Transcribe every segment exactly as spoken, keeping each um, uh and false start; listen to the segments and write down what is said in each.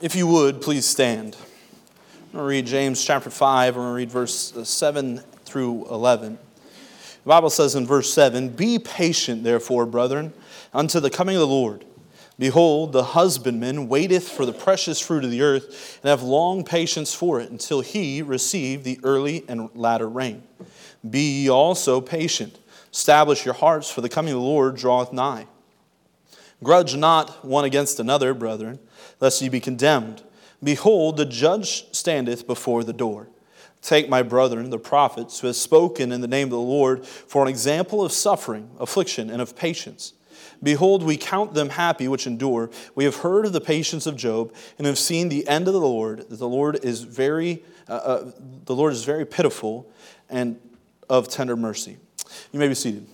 If you would, please stand. I'm going to read James chapter five. We're going to read verse seven through eleven. The Bible says in verse seven, "Be patient, therefore, brethren, unto the coming of the Lord. Behold, the husbandman waiteth for the precious fruit of the earth, and have long patience for it, until he receive the early and latter rain. Be ye also patient. Establish your hearts, for the coming of the Lord draweth nigh. Grudge not one against another, brethren, lest ye be condemned. Behold, the judge standeth before the door. Take, my brethren, the prophets, who have spoken in the name of the Lord, for an example of suffering, affliction, and of patience. Behold, we count them happy which endure. We have heard of the patience of Job, and have seen the end of the Lord, that the Lord is very, uh, uh, the Lord is very pitiful and of tender mercy." You may be seated.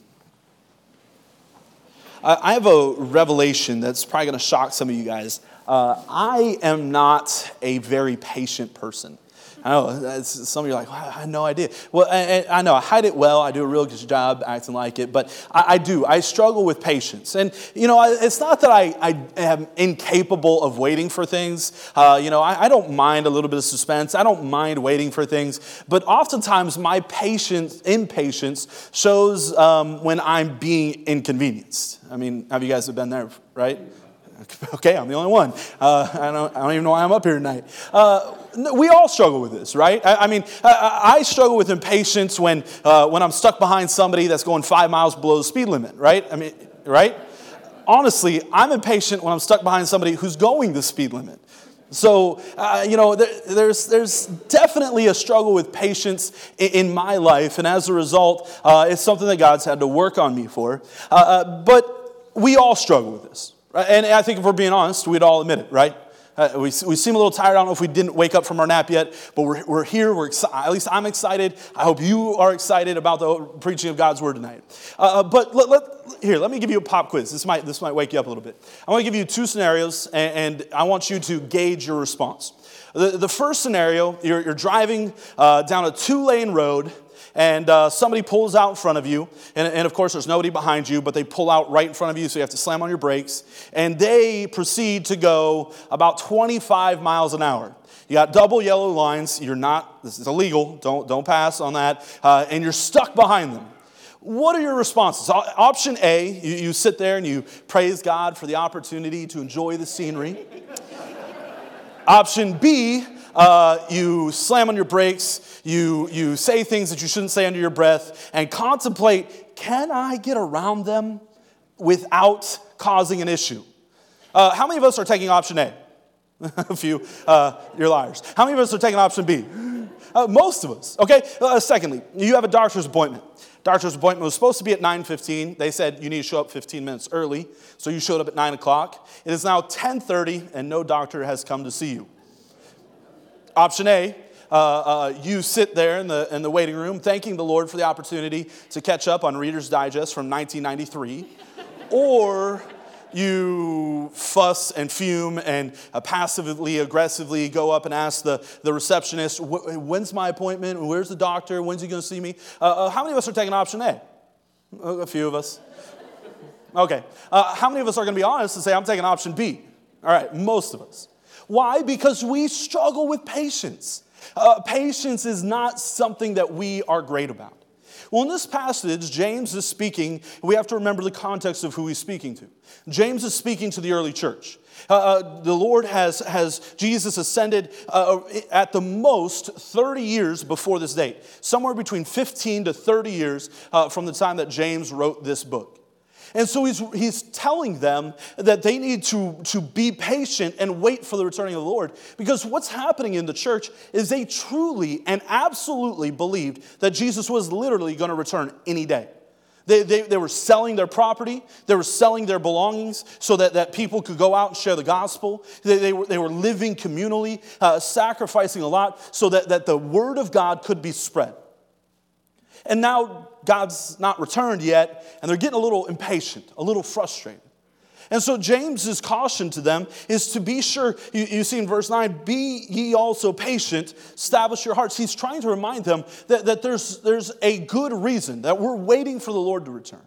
Uh, I have a revelation that's probably going to shock some of you guys. Uh, I am not a very patient person. I know some of you are like, well, I had no idea. Well, I, I know I hide it well. I do a real good job acting like it, but I, I do. I struggle with patience, and you know, I, it's not that I, I am incapable of waiting for things. Uh, you know, I, I don't mind a little bit of suspense. I don't mind waiting for things, but oftentimes my patience, impatience, shows um, when I'm being inconvenienced. I mean, have you guys been there, right? Okay, I'm the only one. Uh, I, don't, I don't even know why I'm up here tonight. Uh, we all struggle with this, right? I, I mean, I, I struggle with impatience when uh, when I'm stuck behind somebody that's going five miles below the speed limit, right? I mean, right? Honestly, I'm impatient when I'm stuck behind somebody who's going the speed limit. So, uh, you know, there, there's there's definitely a struggle with patience in, in my life, and as a result, uh, it's something that God's had to work on me for. Uh, uh, but we all struggle with this. And I think if we're being honest, we'd all admit it, right? Uh, we, we seem a little tired. I don't know if we didn't wake up from our nap yet, but we're, we're here. We're exci- At least I'm excited. I hope you are excited about the preaching of God's word tonight. Uh, but let, let, here, let me give you a pop quiz. This might, this might wake you up a little bit. I want to give you two scenarios, and, and I want you to gauge your response. The, the first scenario, you're, you're driving uh, down a two-lane road, and uh, somebody pulls out in front of you, and, and of course there's nobody behind you, but they pull out right in front of you, so you have to slam on your brakes, and they proceed to go about twenty-five miles an hour. You got double yellow lines, you're not, this is illegal, don't, don't pass on that, uh, and you're stuck behind them. What are your responses? Option A, you, you sit there and you praise God for the opportunity to enjoy the scenery. Option B, Uh, you slam on your brakes, you you say things that you shouldn't say under your breath, and contemplate, can I get around them without causing an issue? Uh, how many of us are taking option A? A few, uh, you're liars. How many of us are taking option B? Uh, most of us, okay? Uh, secondly, you have a doctor's appointment. Doctor's appointment was supposed to be at nine fifteen. They said you need to show up fifteen minutes early, so you showed up at nine o'clock. It is now ten thirty, and no doctor has come to see you. Option A, uh, uh, you sit there in the in the waiting room thanking the Lord for the opportunity to catch up on Reader's Digest from nineteen ninety-three. Or you fuss and fume and uh, passively, aggressively go up and ask the, the receptionist, when's my appointment? Where's the doctor? When's he going to see me? Uh, uh, how many of us are taking option A? A few of us. Okay. Uh, how many of us are going to be honest and say, I'm taking option B? All right, most of us. Why? Because we struggle with patience. Uh, patience is not something that we are great about. Well, in this passage, James is speaking. We have to remember the context of who he's speaking to. James is speaking to the early church. Uh, uh, the Lord has, has Jesus ascended uh, at the most thirty years before this date. Somewhere between fifteen to thirty years uh, from the time that James wrote this book. And so he's, he's telling them that they need to, to be patient and wait for the returning of the Lord. Because what's happening in the church is they truly and absolutely believed that Jesus was literally going to return any day. They, they, they were selling their property. They were selling their belongings so that, that people could go out and share the gospel. They, they, were, they were living communally, uh, sacrificing a lot so that, that the word of God could be spread. And now God's not returned yet, and they're getting a little impatient, a little frustrated. And so James's caution to them is to be sure, you, you see in verse nine, be ye also patient, establish your hearts. He's trying to remind them that, that there's, there's a good reason, that we're waiting for the Lord to return.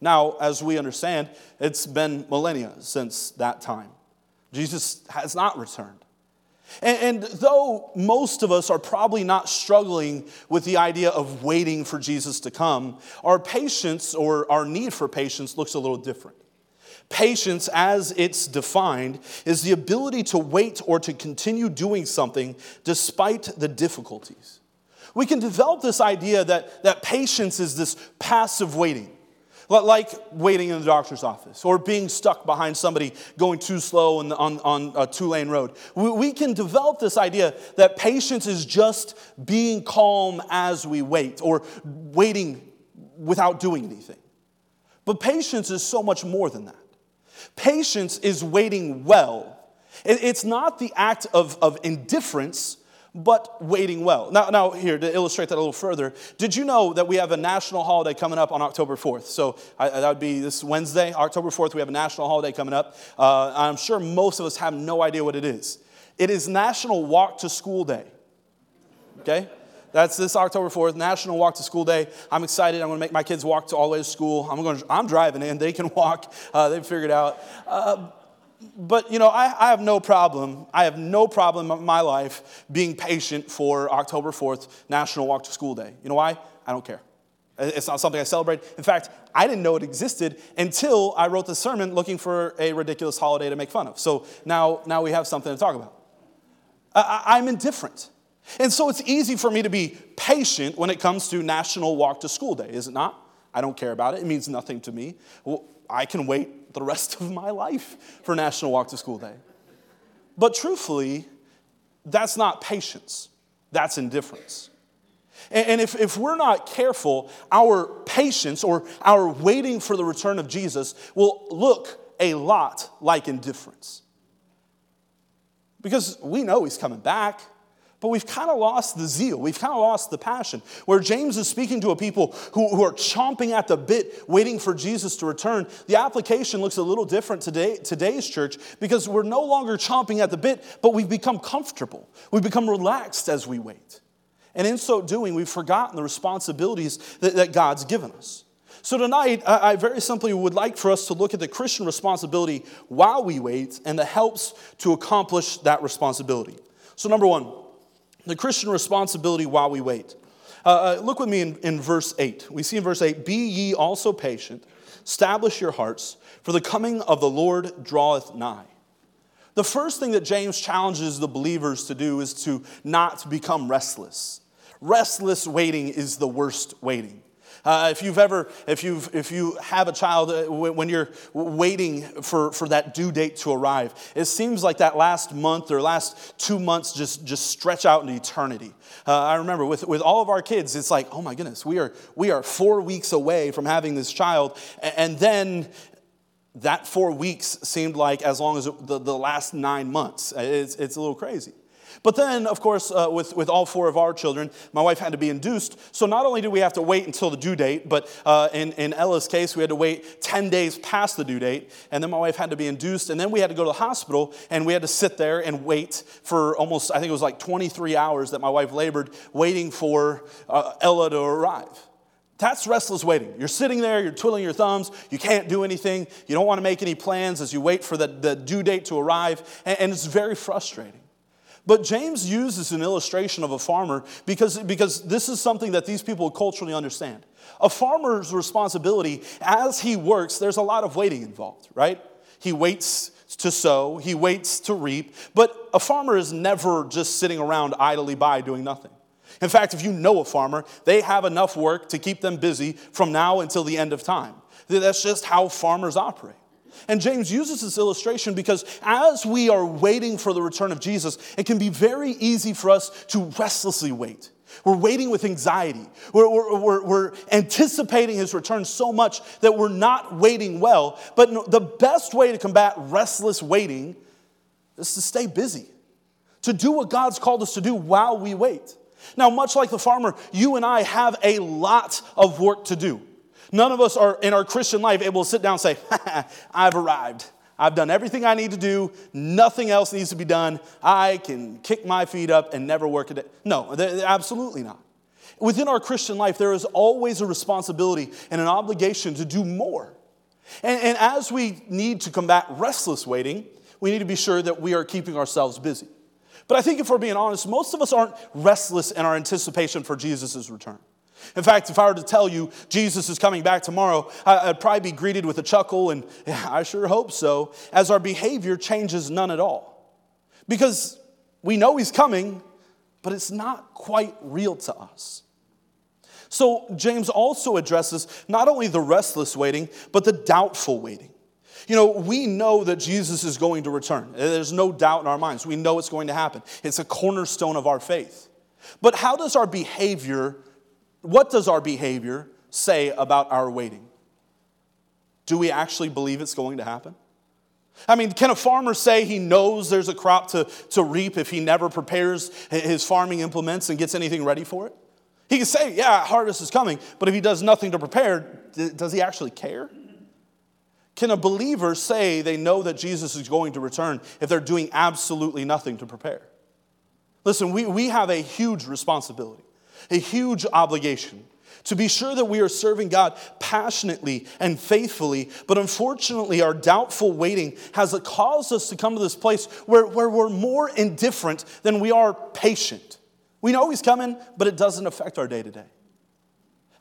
Now, as we understand, it's been millennia since that time. Jesus has not returned. And, and though most of us are probably not struggling with the idea of waiting for Jesus to come, our patience or our need for patience looks a little different. Patience, as it's defined, is the ability to wait or to continue doing something despite the difficulties. We can develop this idea that, that patience is this passive waiting, like waiting in the doctor's office or being stuck behind somebody going too slow on, the, on, on a two-lane road. We, we can develop this idea that patience is just being calm as we wait or waiting without doing anything. But patience is so much more than that. Patience is waiting well. It's not the act of, of indifference, but waiting well. Now, now, here, to illustrate that a little further, did you know that we have a national holiday coming up on October fourth? So I, that would be this Wednesday, October fourth, we have a national holiday coming up. Uh, I'm sure most of us have no idea what it is. It is National Walk to School Day, okay? That's this October fourth, National Walk to School Day. I'm excited. I'm going to make my kids walk to all the way to school. I'm going. To, I'm driving in. They can walk. Uh, they've figured out. Uh, but, you know, I, I have no problem. I have no problem in my life being patient for October fourth, National Walk to School Day. You know why? I don't care. It's not something I celebrate. In fact, I didn't know it existed until I wrote this sermon looking for a ridiculous holiday to make fun of. So now, now we have something to talk about. I, I'm indifferent. And so it's easy for me to be patient when it comes to National Walk to School Day, is it not? I don't care about it. It means nothing to me. Well, I can wait the rest of my life for National Walk to School Day. But truthfully, that's not patience. That's indifference. And if, if we're not careful, our patience or our waiting for the return of Jesus will look a lot like indifference. Because we know he's coming back. But we've kind of lost the zeal. We've kind of lost the passion. Where James is speaking to a people who, who are chomping at the bit, waiting for Jesus to return, the application looks a little different today, today's church, because we're no longer chomping at the bit, but we've become comfortable. We've become relaxed as we wait. And in so doing, we've forgotten the responsibilities that, that God's given us. So tonight, I very simply would like for us to look at the Christian responsibility while we wait and the helps to accomplish that responsibility. So number one, the Christian responsibility while we wait. Uh, look with me in, in verse eight. We see in verse eight, "Be ye also patient, establish your hearts, for the coming of the Lord draweth nigh." The first thing that James challenges the believers to do is to not become restless. Restless waiting is the worst waiting. Uh, if you've ever, if you've, if you have a child, uh, w- when you're waiting for, for that due date to arrive, it seems like that last month or last two months just, just stretch out into eternity. Uh, I remember with, with all of our kids, it's like, oh my goodness, we are we are four weeks away from having this child, and then that four weeks seemed like as long as the, the last nine months. It's it's a little crazy. But then, of course, uh, with, with all four of our children, my wife had to be induced. So not only did we have to wait until the due date, but uh, in, in Ella's case, we had to wait ten days past the due date. And then my wife had to be induced. And then we had to go to the hospital, and we had to sit there and wait for almost, I think it was like twenty-three hours that my wife labored, waiting for uh, Ella to arrive. That's restless waiting. You're sitting there, you're twiddling your thumbs, you can't do anything, you don't want to make any plans as you wait for the, the due date to arrive. And, and it's very frustrating. But James uses an illustration of a farmer because, because this is something that these people culturally understand. A farmer's responsibility, as he works, there's a lot of waiting involved, right? He waits to sow, he waits to reap, but a farmer is never just sitting around idly by doing nothing. In fact, if you know a farmer, they have enough work to keep them busy from now until the end of time. That's just how farmers operate. And James uses this illustration because as we are waiting for the return of Jesus, it can be very easy for us to restlessly wait. We're waiting with anxiety. We're, we're, we're anticipating his return so much that we're not waiting well. But the best way to combat restless waiting is to stay busy, to do what God's called us to do while we wait. Now, much like the farmer, you and I have a lot of work to do. None of us are in our Christian life able to sit down and say, I've arrived. I've done everything I need to do. Nothing else needs to be done. I can kick my feet up and never work a day. No, absolutely not. Within our Christian life, there is always a responsibility and an obligation to do more. And, and as we need to combat restless waiting, we need to be sure that we are keeping ourselves busy. But I think if we're being honest, most of us aren't restless in our anticipation for Jesus' return. In fact, if I were to tell you Jesus is coming back tomorrow, I'd probably be greeted with a chuckle, and yeah, I sure hope so, as our behavior changes none at all. Because we know he's coming, but it's not quite real to us. So James also addresses not only the restless waiting, but the doubtful waiting. You know, we know that Jesus is going to return. There's no doubt in our minds. We know it's going to happen. It's a cornerstone of our faith. But how does our behavior What does our behavior say about our waiting? Do we actually believe it's going to happen? I mean, can a farmer say he knows there's a crop to, to reap if he never prepares his farming implements and gets anything ready for it? He can say, yeah, harvest is coming, but if he does nothing to prepare, does he actually care? Can a believer say they know that Jesus is going to return if they're doing absolutely nothing to prepare? Listen, we, we have a huge responsibility. A huge obligation to be sure that we are serving God passionately and faithfully. But unfortunately, our doubtful waiting has caused us to come to this place where, where we're more indifferent than we are patient. We know he's coming, but it doesn't affect our day-to-day.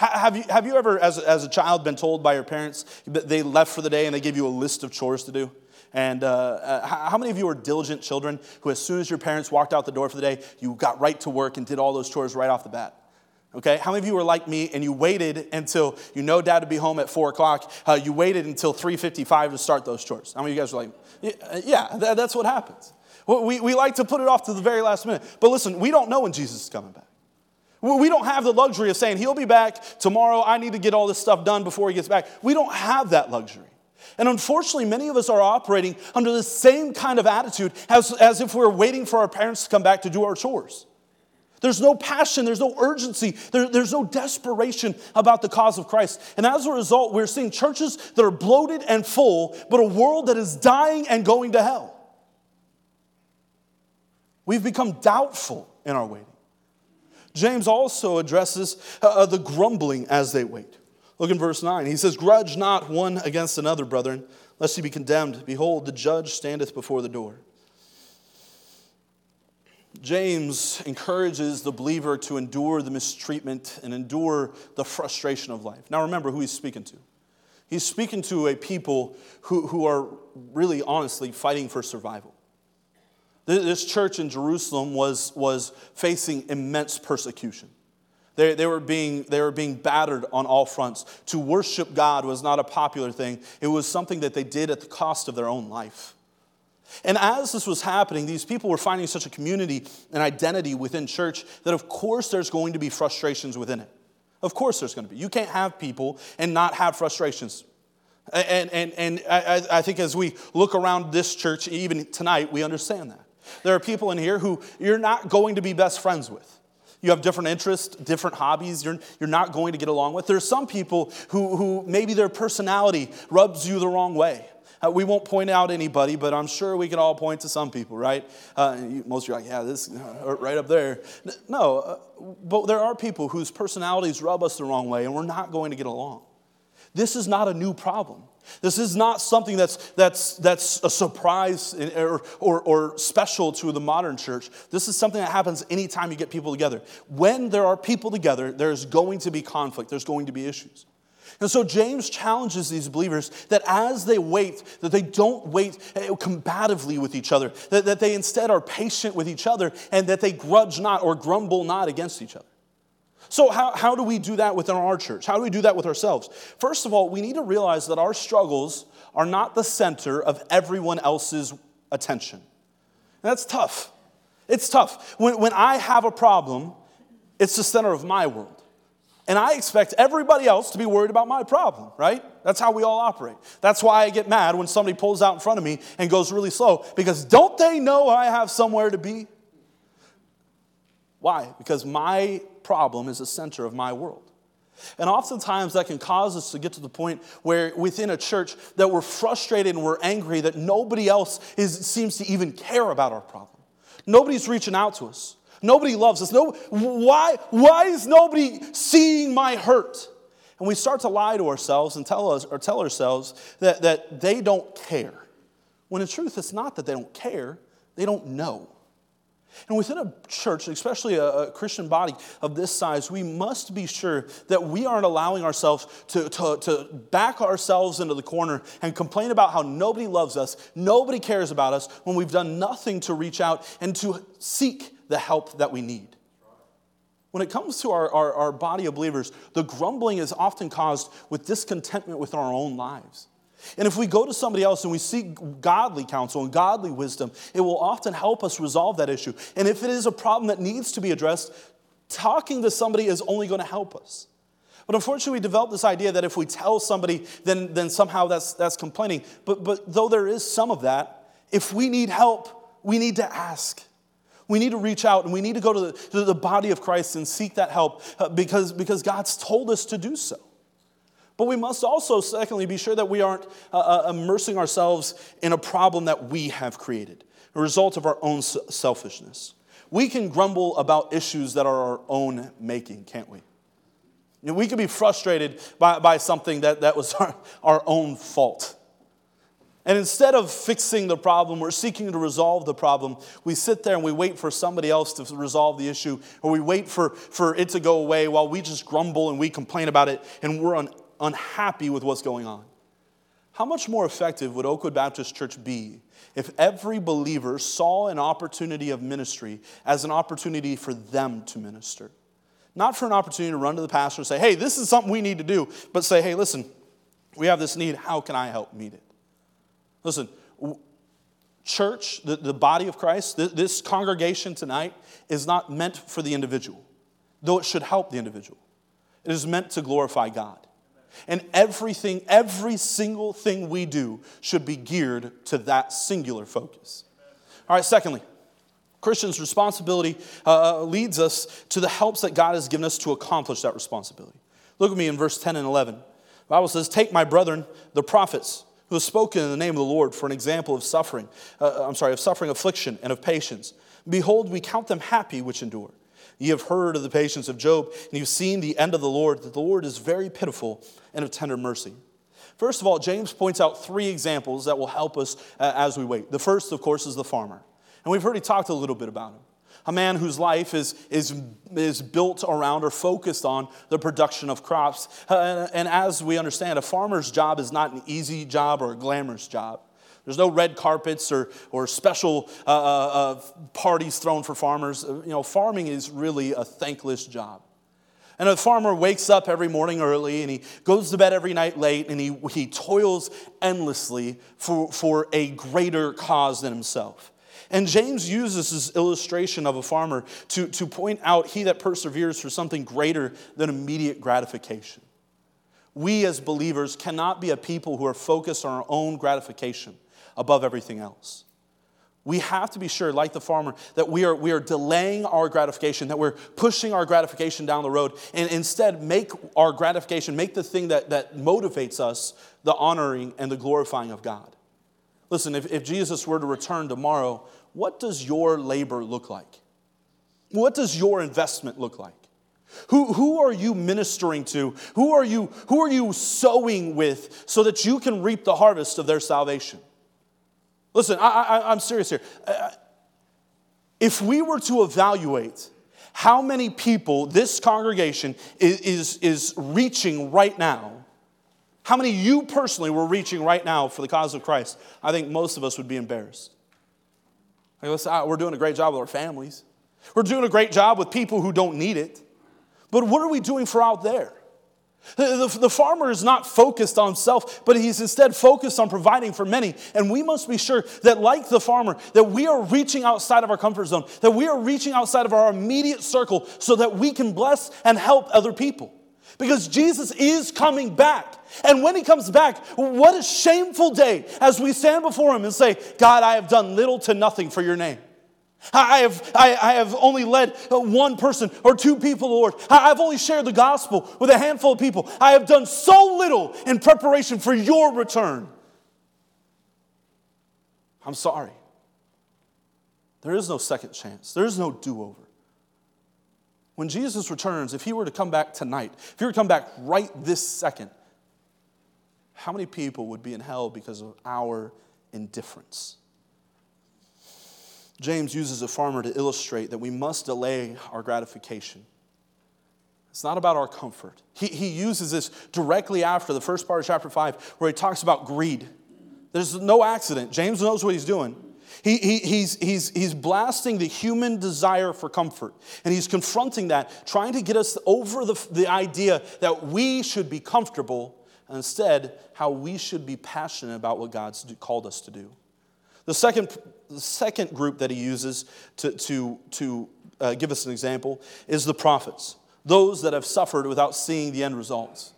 Have you, have you ever, as a, as a child, been told by your parents that they left for the day and they gave you a list of chores to do? And uh, uh, how many of you are diligent children who, as soon as your parents walked out the door for the day, you got right to work and did all those chores right off the bat? Okay, how many of you were like me and you waited until you know Dad would be home at four o'clock? Uh, you waited until three fifty-five to start those chores. How many of you guys were like, yeah, th- that's what happens. We, we like to put it off to the very last minute. But listen, we don't know when Jesus is coming back. We don't have the luxury of saying, he'll be back tomorrow. I need to get all this stuff done before he gets back. We don't have that luxury. And unfortunately, many of us are operating under the same kind of attitude as, as if we're waiting for our parents to come back to do our chores. There's no passion. There's no urgency. There, there's no desperation about the cause of Christ. And as a result, we're seeing churches that are bloated and full, but a world that is dying and going to hell. We've become doubtful in our waiting. James also addresses uh, the grumbling as they wait. Look in verse nine. He says, grudge not one against another, brethren, lest ye be condemned. Behold, the judge standeth before the door. James encourages the believer to endure the mistreatment and endure the frustration of life. Now remember who he's speaking to. He's speaking to a people who, who are really honestly fighting for survival. This church in Jerusalem was, was facing immense persecution. They, they, were being, they were being battered on all fronts. To worship God was not a popular thing. It was something that they did at the cost of their own life. And as this was happening, these people were finding such a community and identity within church that of course there's going to be frustrations within it. Of course there's going to be. You can't have people and not have frustrations. And, and, and I, I think as we look around this church, even tonight, we understand that. There are people in here who you're not going to be best friends with. You have different interests, different hobbies you're, you're not going to get along with. There's some people who, who maybe their personality rubs you the wrong way. Uh, we won't point out anybody, but I'm sure we can all point to some people, right? Uh, you, most of you are like, yeah, this uh, right up there. No, uh, but there are people whose personalities rub us the wrong way, and we're not going to get along. This is not a new problem. This is not something that's that's that's a surprise or, or, or special to the modern church. This is something that happens anytime you get people together. When there are people together, there's going to be conflict. There's going to be issues. And so James challenges these believers that as they wait, that they don't wait combatively with each other, that, that they instead are patient with each other, and that they grudge not or grumble not against each other. So how, how do we do that within our church? How do we do that with ourselves? First of all, we need to realize that our struggles are not the center of everyone else's attention. And that's tough. It's tough. When, when I have a problem, it's the center of my world. And I expect everybody else to be worried about my problem, right? That's how we all operate. That's why I get mad when somebody pulls out in front of me and goes really slow, because don't they know I have somewhere to be? Why? Because my problem is the center of my world. And oftentimes that can cause us to get to the point where within a church that we're frustrated and we're angry that nobody else is, seems to even care about our problem. Nobody's reaching out to us. Nobody loves us. No, why, why is nobody seeing my hurt? And we start to lie to ourselves and tell us or tell ourselves that, that they don't care. When in truth, it's not that they don't care, they don't know. And within a church, especially a, a Christian body of this size, we must be sure that we aren't allowing ourselves to, to, to back ourselves into the corner and complain about how nobody loves us, nobody cares about us, when we've done nothing to reach out and to seek the help that we need. When it comes to our, our, our body of believers, the grumbling is often caused with discontentment with our own lives. And if we go to somebody else and we seek godly counsel and godly wisdom, it will often help us resolve that issue. And if it is a problem that needs to be addressed, talking to somebody is only going to help us. But unfortunately, we developed this idea that if we tell somebody, then, then somehow that's, that's complaining. But, but though there is some of that, if we need help, we need to ask. We need to reach out and we need to go to the, to the body of Christ and seek that help because, because God's told us to do so. But we must also, secondly, be sure that we aren't uh, immersing ourselves in a problem that we have created, a result of our own selfishness. We can grumble about issues that are our own making, can't we? You know, we can be frustrated by, by something that, that was our, our own fault. And instead of fixing the problem or seeking to resolve the problem, we sit there and we wait for somebody else to resolve the issue, or we wait for, for it to go away while we just grumble and we complain about it and we're on. unhappy with what's going on. How much more effective would Oakwood Baptist Church be if every believer saw an opportunity of ministry as an opportunity for them to minister? Not for an opportunity to run to the pastor and say, hey, this is something we need to do, but say, hey, listen, we have this need. How can I help meet it? Listen, church, the, the body of Christ, th- this congregation tonight is not meant for the individual, though it should help the individual. It is meant to glorify God. And everything, every single thing we do should be geared to that singular focus. All right, secondly, Christians' responsibility uh, leads us to the helps that God has given us to accomplish that responsibility. Look at me in verse ten and eleven. The Bible says, take my brethren, the prophets, who have spoken in the name of the Lord for an example of suffering, uh, I'm sorry, of suffering, affliction, and of patience. Behold, we count them happy which endure. Ye have heard of the patience of Job, and you've seen the end of the Lord, that the Lord is very pitiful and of tender mercy. First of all, James points out three examples that will help us uh, as we wait. The first, of course, is the farmer. And we've already talked a little bit about him. A man whose life is, is, is built around or focused on the production of crops. Uh, and, and as we understand, a farmer's job is not an easy job or a glamorous job. There's no red carpets or, or special uh, uh, parties thrown for farmers. You know, farming is really a thankless job. And a farmer wakes up every morning early and he goes to bed every night late and he, he toils endlessly for, for a greater cause than himself. And James uses this illustration of a farmer to, to point out he that perseveres for something greater than immediate gratification. We as believers cannot be a people who are focused on our own gratification above everything else. We have to be sure, like the farmer, that we are, we are delaying our gratification, that we're pushing our gratification down the road, and instead make our gratification, make the thing that, that motivates us, the honoring and the glorifying of God. Listen, if, if Jesus were to return tomorrow, what does your labor look like? What does your investment look like? Who, who are you ministering to? Who are you, who are you sowing with so that you can reap the harvest of their salvation? Listen, I, I, I'm serious here. If we were to evaluate how many people this congregation is, is, is reaching right now, how many you personally were reaching right now for the cause of Christ, I think most of us would be embarrassed. Like, listen, we're doing a great job with our families. We're doing a great job with people who don't need it. But what are we doing for out there? The, the, the farmer is not focused on self, but he's instead focused on providing for many. And we must be sure that, like the farmer, that we are reaching outside of our comfort zone, that we are reaching outside of our immediate circle so that we can bless and help other people. Because Jesus is coming back. And when he comes back, what a shameful day as we stand before him and say, God, I have done little to nothing for your name. I have, I, I have only led one person or two people, Lord. I've only shared the gospel with a handful of people. I have done so little in preparation for your return. I'm sorry. There is no second chance. There is no do-over. When Jesus returns, if he were to come back tonight, if he were to come back right this second, how many people would be in hell because of our indifference. James uses a farmer to illustrate that we must delay our gratification. It's not about our comfort. He, he uses this directly after the first part of chapter five where he talks about greed. There's no accident. James knows what he's doing. He, he, he's, he's, he's blasting the human desire for comfort. And he's confronting that, trying to get us over the, the idea that we should be comfortable, and instead how we should be passionate about what God's called us to do. The second, the second group that he uses to, to, to uh, give us an example is the prophets, those that have suffered without seeing the end results.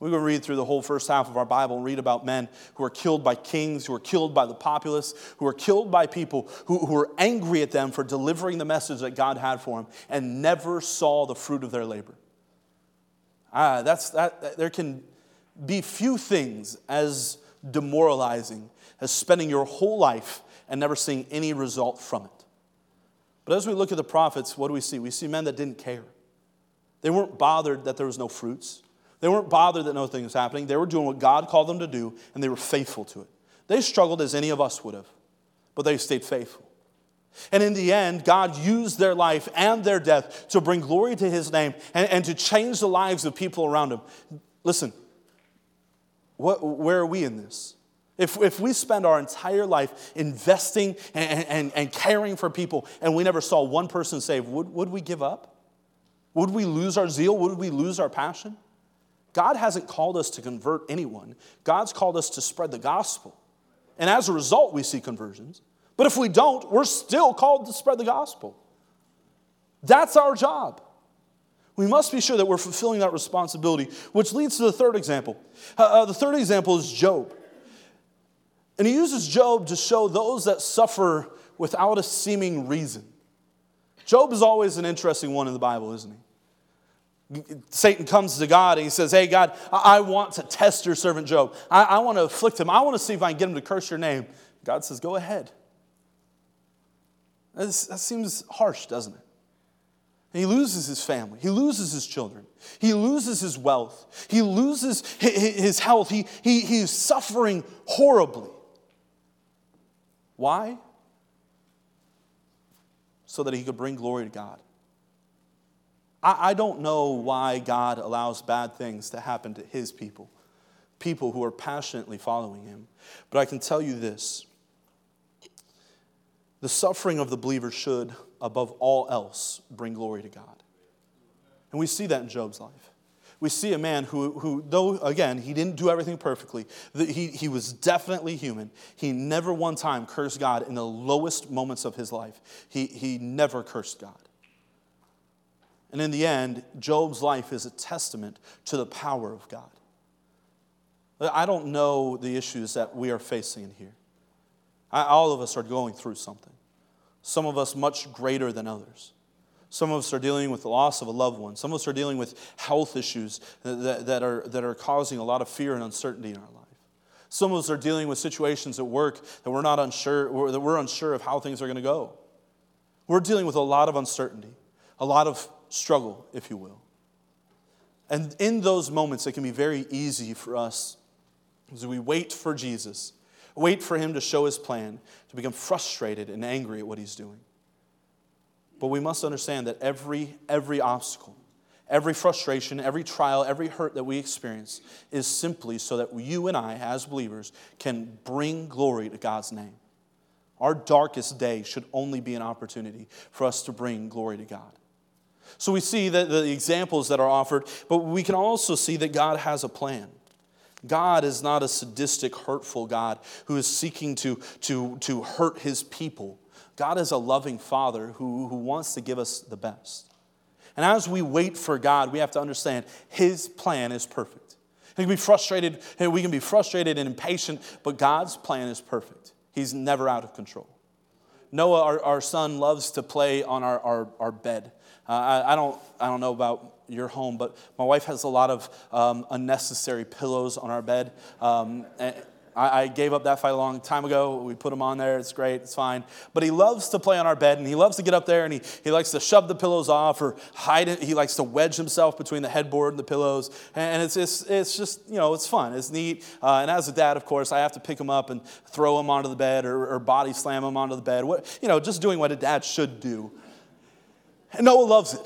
We're going to read through the whole first half of our Bible and read about men who are killed by kings, who are killed by the populace, who are killed by people who, who are angry at them for delivering the message that God had for them and never saw the fruit of their labor. Ah, that's that. There can be few things as demoralizing as spending your whole life and never seeing any result from it. But as we look at the prophets, what do we see? We see men that didn't care. They weren't bothered that there was no fruits. They weren't bothered that nothing was happening. They were doing what God called them to do, and they were faithful to it. They struggled as any of us would have, but they stayed faithful. And in the end, God used their life and their death to bring glory to his name and, and to change the lives of people around him. Listen, what, where are we in this? If, if we spend our entire life investing and, and, and caring for people and we never saw one person saved, would, would we give up? Would we lose our zeal? Would we lose our passion? God hasn't called us to convert anyone. God's called us to spread the gospel. And as a result, we see conversions. But if we don't, we're still called to spread the gospel. That's our job. We must be sure that we're fulfilling that responsibility, which leads to the third example. Uh, the third example is Job. And he uses Job to show those that suffer without a seeming reason. Job is always an interesting one in the Bible, isn't he? Satan comes to God and he says, hey, God, I want to test your servant Job. I, I want to afflict him. I want to see if I can get him to curse your name. God says, go ahead. That seems harsh, doesn't it? And he loses his family. He loses his children. He loses his wealth. He loses his health. He, he, he's suffering horribly. Why? So that he could bring glory to God. I don't know why God allows bad things to happen to his people, people who are passionately following him. But I can tell you this. The suffering of the believer should, above all else, bring glory to God. And we see that in Job's life. We see a man who, who though, again, he didn't do everything perfectly. He, he was definitely human. He never one time cursed God in the lowest moments of his life. He, he never cursed God. And in the end, Job's life is a testament to the power of God. I don't know the issues that we are facing in here. I, all of us are going through something. Some of us much greater than others. Some of us are dealing with the loss of a loved one. Some of us are dealing with health issues that, that, are, that are causing a lot of fear and uncertainty in our life. Some of us are dealing with situations at work that we're not unsure, that we're unsure of how things are going to go. We're dealing with a lot of uncertainty, a lot of struggle, if you will. And in those moments, it can be very easy for us as we wait for Jesus, wait for him to show his plan, to become frustrated and angry at what he's doing. But we must understand that every, every obstacle, every frustration, every trial, every hurt that we experience is simply so that you and I, as believers, can bring glory to God's name. Our darkest day should only be an opportunity for us to bring glory to God. So we see that the examples that are offered, but we can also see that God has a plan. God is not a sadistic, hurtful God who is seeking to, to, to hurt his people. God is a loving Father who, who wants to give us the best. And as we wait for God, we have to understand his plan is perfect. We can be frustrated, we can be frustrated and impatient, but God's plan is perfect. He's never out of control. Noah, our, our son, loves to play on our, our, our bed. Uh, I, I don't I don't know about your home, but my wife has a lot of um, unnecessary pillows on our bed. Um, I, I gave up that fight a long time ago. We put him on there. It's great. It's fine. But he loves to play on our bed, and he loves to get up there, and he, he likes to shove the pillows off or hide it. He likes to wedge himself between the headboard and the pillows. And it's it's, it's just, you know, it's fun. It's neat. Uh, and as a dad, of course, I have to pick him up and throw him onto the bed or, or body slam him onto the bed. What, you know, just doing what a dad should do. And Noah loves it.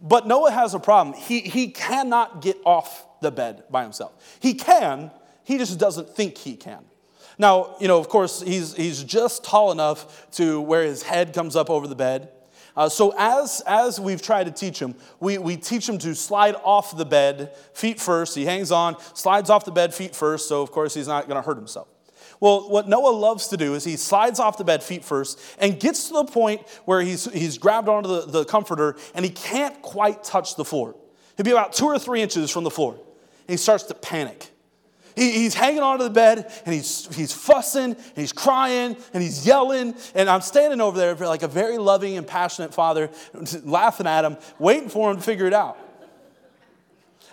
But Noah has a problem. He he cannot get off the bed by himself. He can, he just doesn't think he can. Now, you know, of course, he's he's just tall enough to where his head comes up over the bed. Uh, so as as we've tried to teach him, we, we teach him to slide off the bed, feet first. He hangs on, slides off the bed, feet first. So, of course, he's not going to hurt himself. Well, what Noah loves to do is he slides off the bed feet first and gets to the point where he's he's grabbed onto the, the comforter and he can't quite touch the floor. He'll be about two or three inches from the floor. And he starts to panic. He, he's hanging onto the bed and he's he's fussing and he's crying and he's yelling. And I'm standing over there like a very loving and passionate father, laughing at him, waiting for him to figure it out.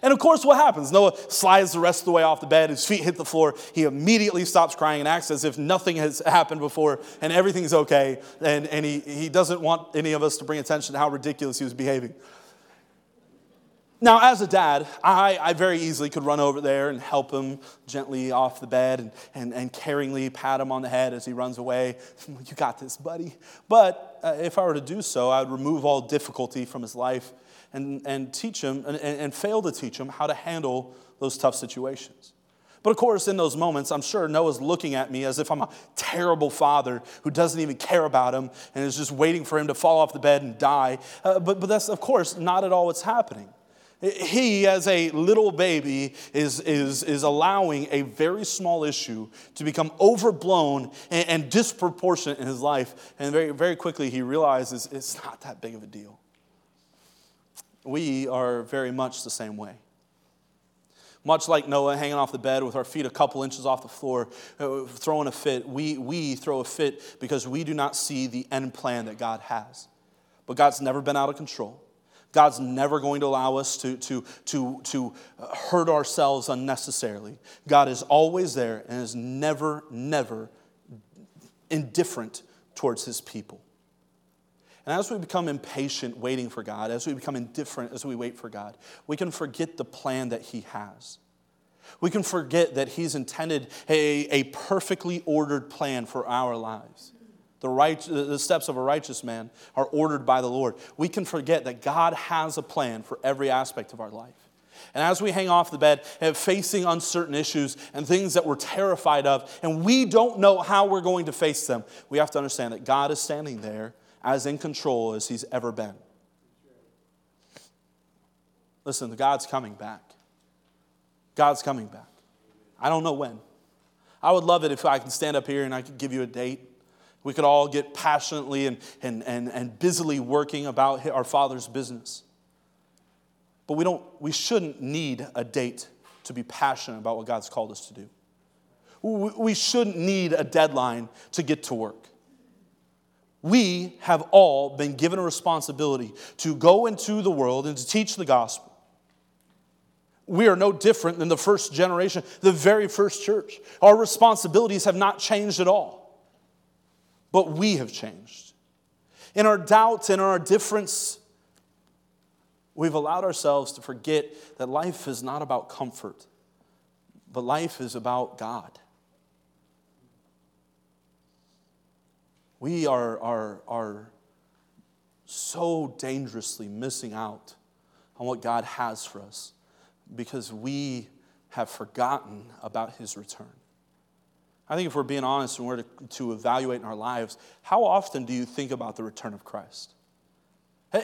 And of course, what happens? Noah slides the rest of the way off the bed. His feet hit the floor. He immediately stops crying and acts as if nothing has happened before and everything's okay. And, and he, he doesn't want any of us to bring attention to how ridiculous he was behaving. Now, as a dad, I, I very easily could run over there and help him gently off the bed and, and, and caringly pat him on the head as he runs away. You got this, buddy. But uh, if I were to do so, I would remove all difficulty from his life. And, and teach him and, and fail to teach him how to handle those tough situations. But of course, in those moments, I'm sure Noah's looking at me as if I'm a terrible father who doesn't even care about him and is just waiting for him to fall off the bed and die. Uh, but, but that's, of course, not at all what's happening. He, as a little baby, is, is, is allowing a very small issue to become overblown and, and disproportionate in his life. And very, very quickly, he realizes it's not that big of a deal. We are very much the same way. Much like Noah hanging off the bed with our feet a couple inches off the floor, throwing a fit, we, we throw a fit because we do not see the end plan that God has. But God's never been out of control. God's never going to allow us to, to, to, to hurt ourselves unnecessarily. God is always there and is never, never indifferent towards his people. And as we become impatient waiting for God, as we become indifferent as we wait for God, we can forget the plan that he has. We can forget that he's intended a, a perfectly ordered plan for our lives. The, right, the steps of a righteous man are ordered by the Lord. We can forget that God has a plan for every aspect of our life. And as we hang off the bed, and facing uncertain issues and things that we're terrified of, and we don't know how we're going to face them, we have to understand that God is standing there as in control as he's ever been. Listen, God's coming back. God's coming back. I don't know when. I would love it if I could stand up here and I could give you a date. We could all get passionately and, and, and, and busily working about our Father's business. But we don't. We shouldn't need a date to be passionate about what God's called us to do. We, we shouldn't need a deadline to get to work. We have all been given a responsibility to go into the world and to teach the gospel. We are no different than the first generation, the very first church. Our responsibilities have not changed at all. But we have changed. In our doubts and our difference, we've allowed ourselves to forget that life is not about comfort, but life is about God. We are, are, are so dangerously missing out on what God has for us because we have forgotten about his return. I think if we're being honest and we're to, to evaluate in our lives, how often do you think about the return of Christ?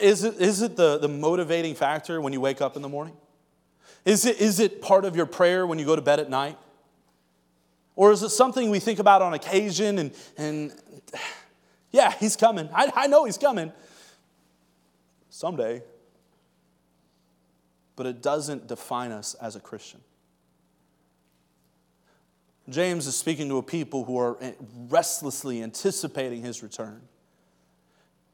Is it, is it the, the motivating factor when you wake up in the morning? Is it, is it part of your prayer when you go to bed at night? Or is it something we think about on occasion and... and yeah, he's coming. I, I know he's coming. Someday. But it doesn't define us as a Christian. James is speaking to a people who are restlessly anticipating his return.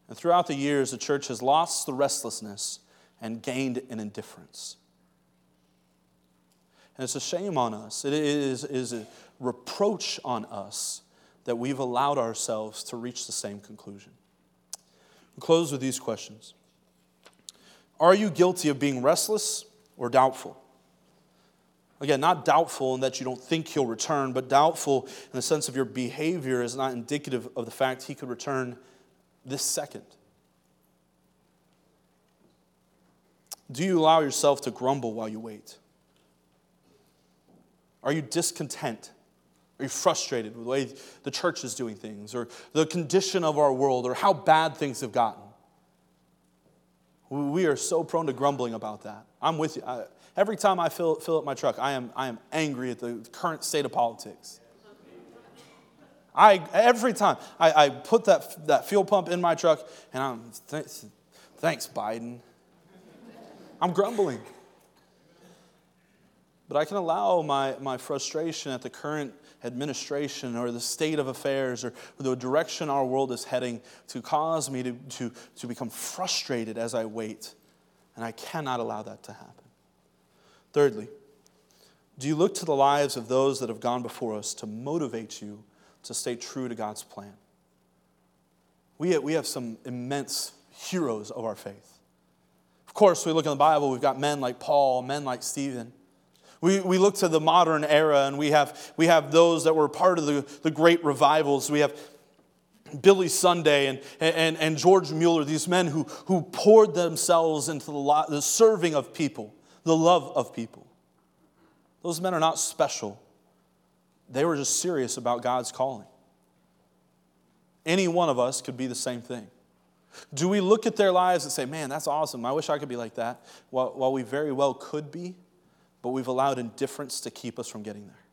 And throughout the years, the church has lost the restlessness and gained an indifference. And it's a shame on us. It is, is a reproach on us that we've allowed ourselves to reach the same conclusion. We'll close with these questions. Are you guilty of being restless or doubtful? Again, not doubtful in that you don't think he'll return, but doubtful in the sense of your behavior is not indicative of the fact he could return this second. Do you allow yourself to grumble while you wait? Are you discontent? Are you frustrated with the way the church is doing things, or the condition of our world, or how bad things have gotten? We are so prone to grumbling about that. I'm with you. I, every time I fill, fill up my truck, I am I am angry at the current state of politics. I every time I, I put that that fuel pump in my truck, and I'm thanks, thanks Biden. I'm grumbling. But I can allow my, my frustration at the current administration or the state of affairs or the direction our world is heading to cause me to, to, to become frustrated as I wait. And I cannot allow that to happen. Thirdly, do you look to the lives of those that have gone before us to motivate you to stay true to God's plan? We have, we have some immense heroes of our faith. Of course, we look in the Bible, we've got men like Paul, men like Stephen. We we look to the modern era, and we have we have those that were part of the, the great revivals. We have Billy Sunday and and, and George Mueller, these men who, who poured themselves into the, the serving of people, the love of people. Those men are not special. They were just serious about God's calling. Any one of us could be the same thing. Do we look at their lives and say, man, that's awesome, I wish I could be like that? While, while we very well could be, but we've allowed indifference to keep us from getting there.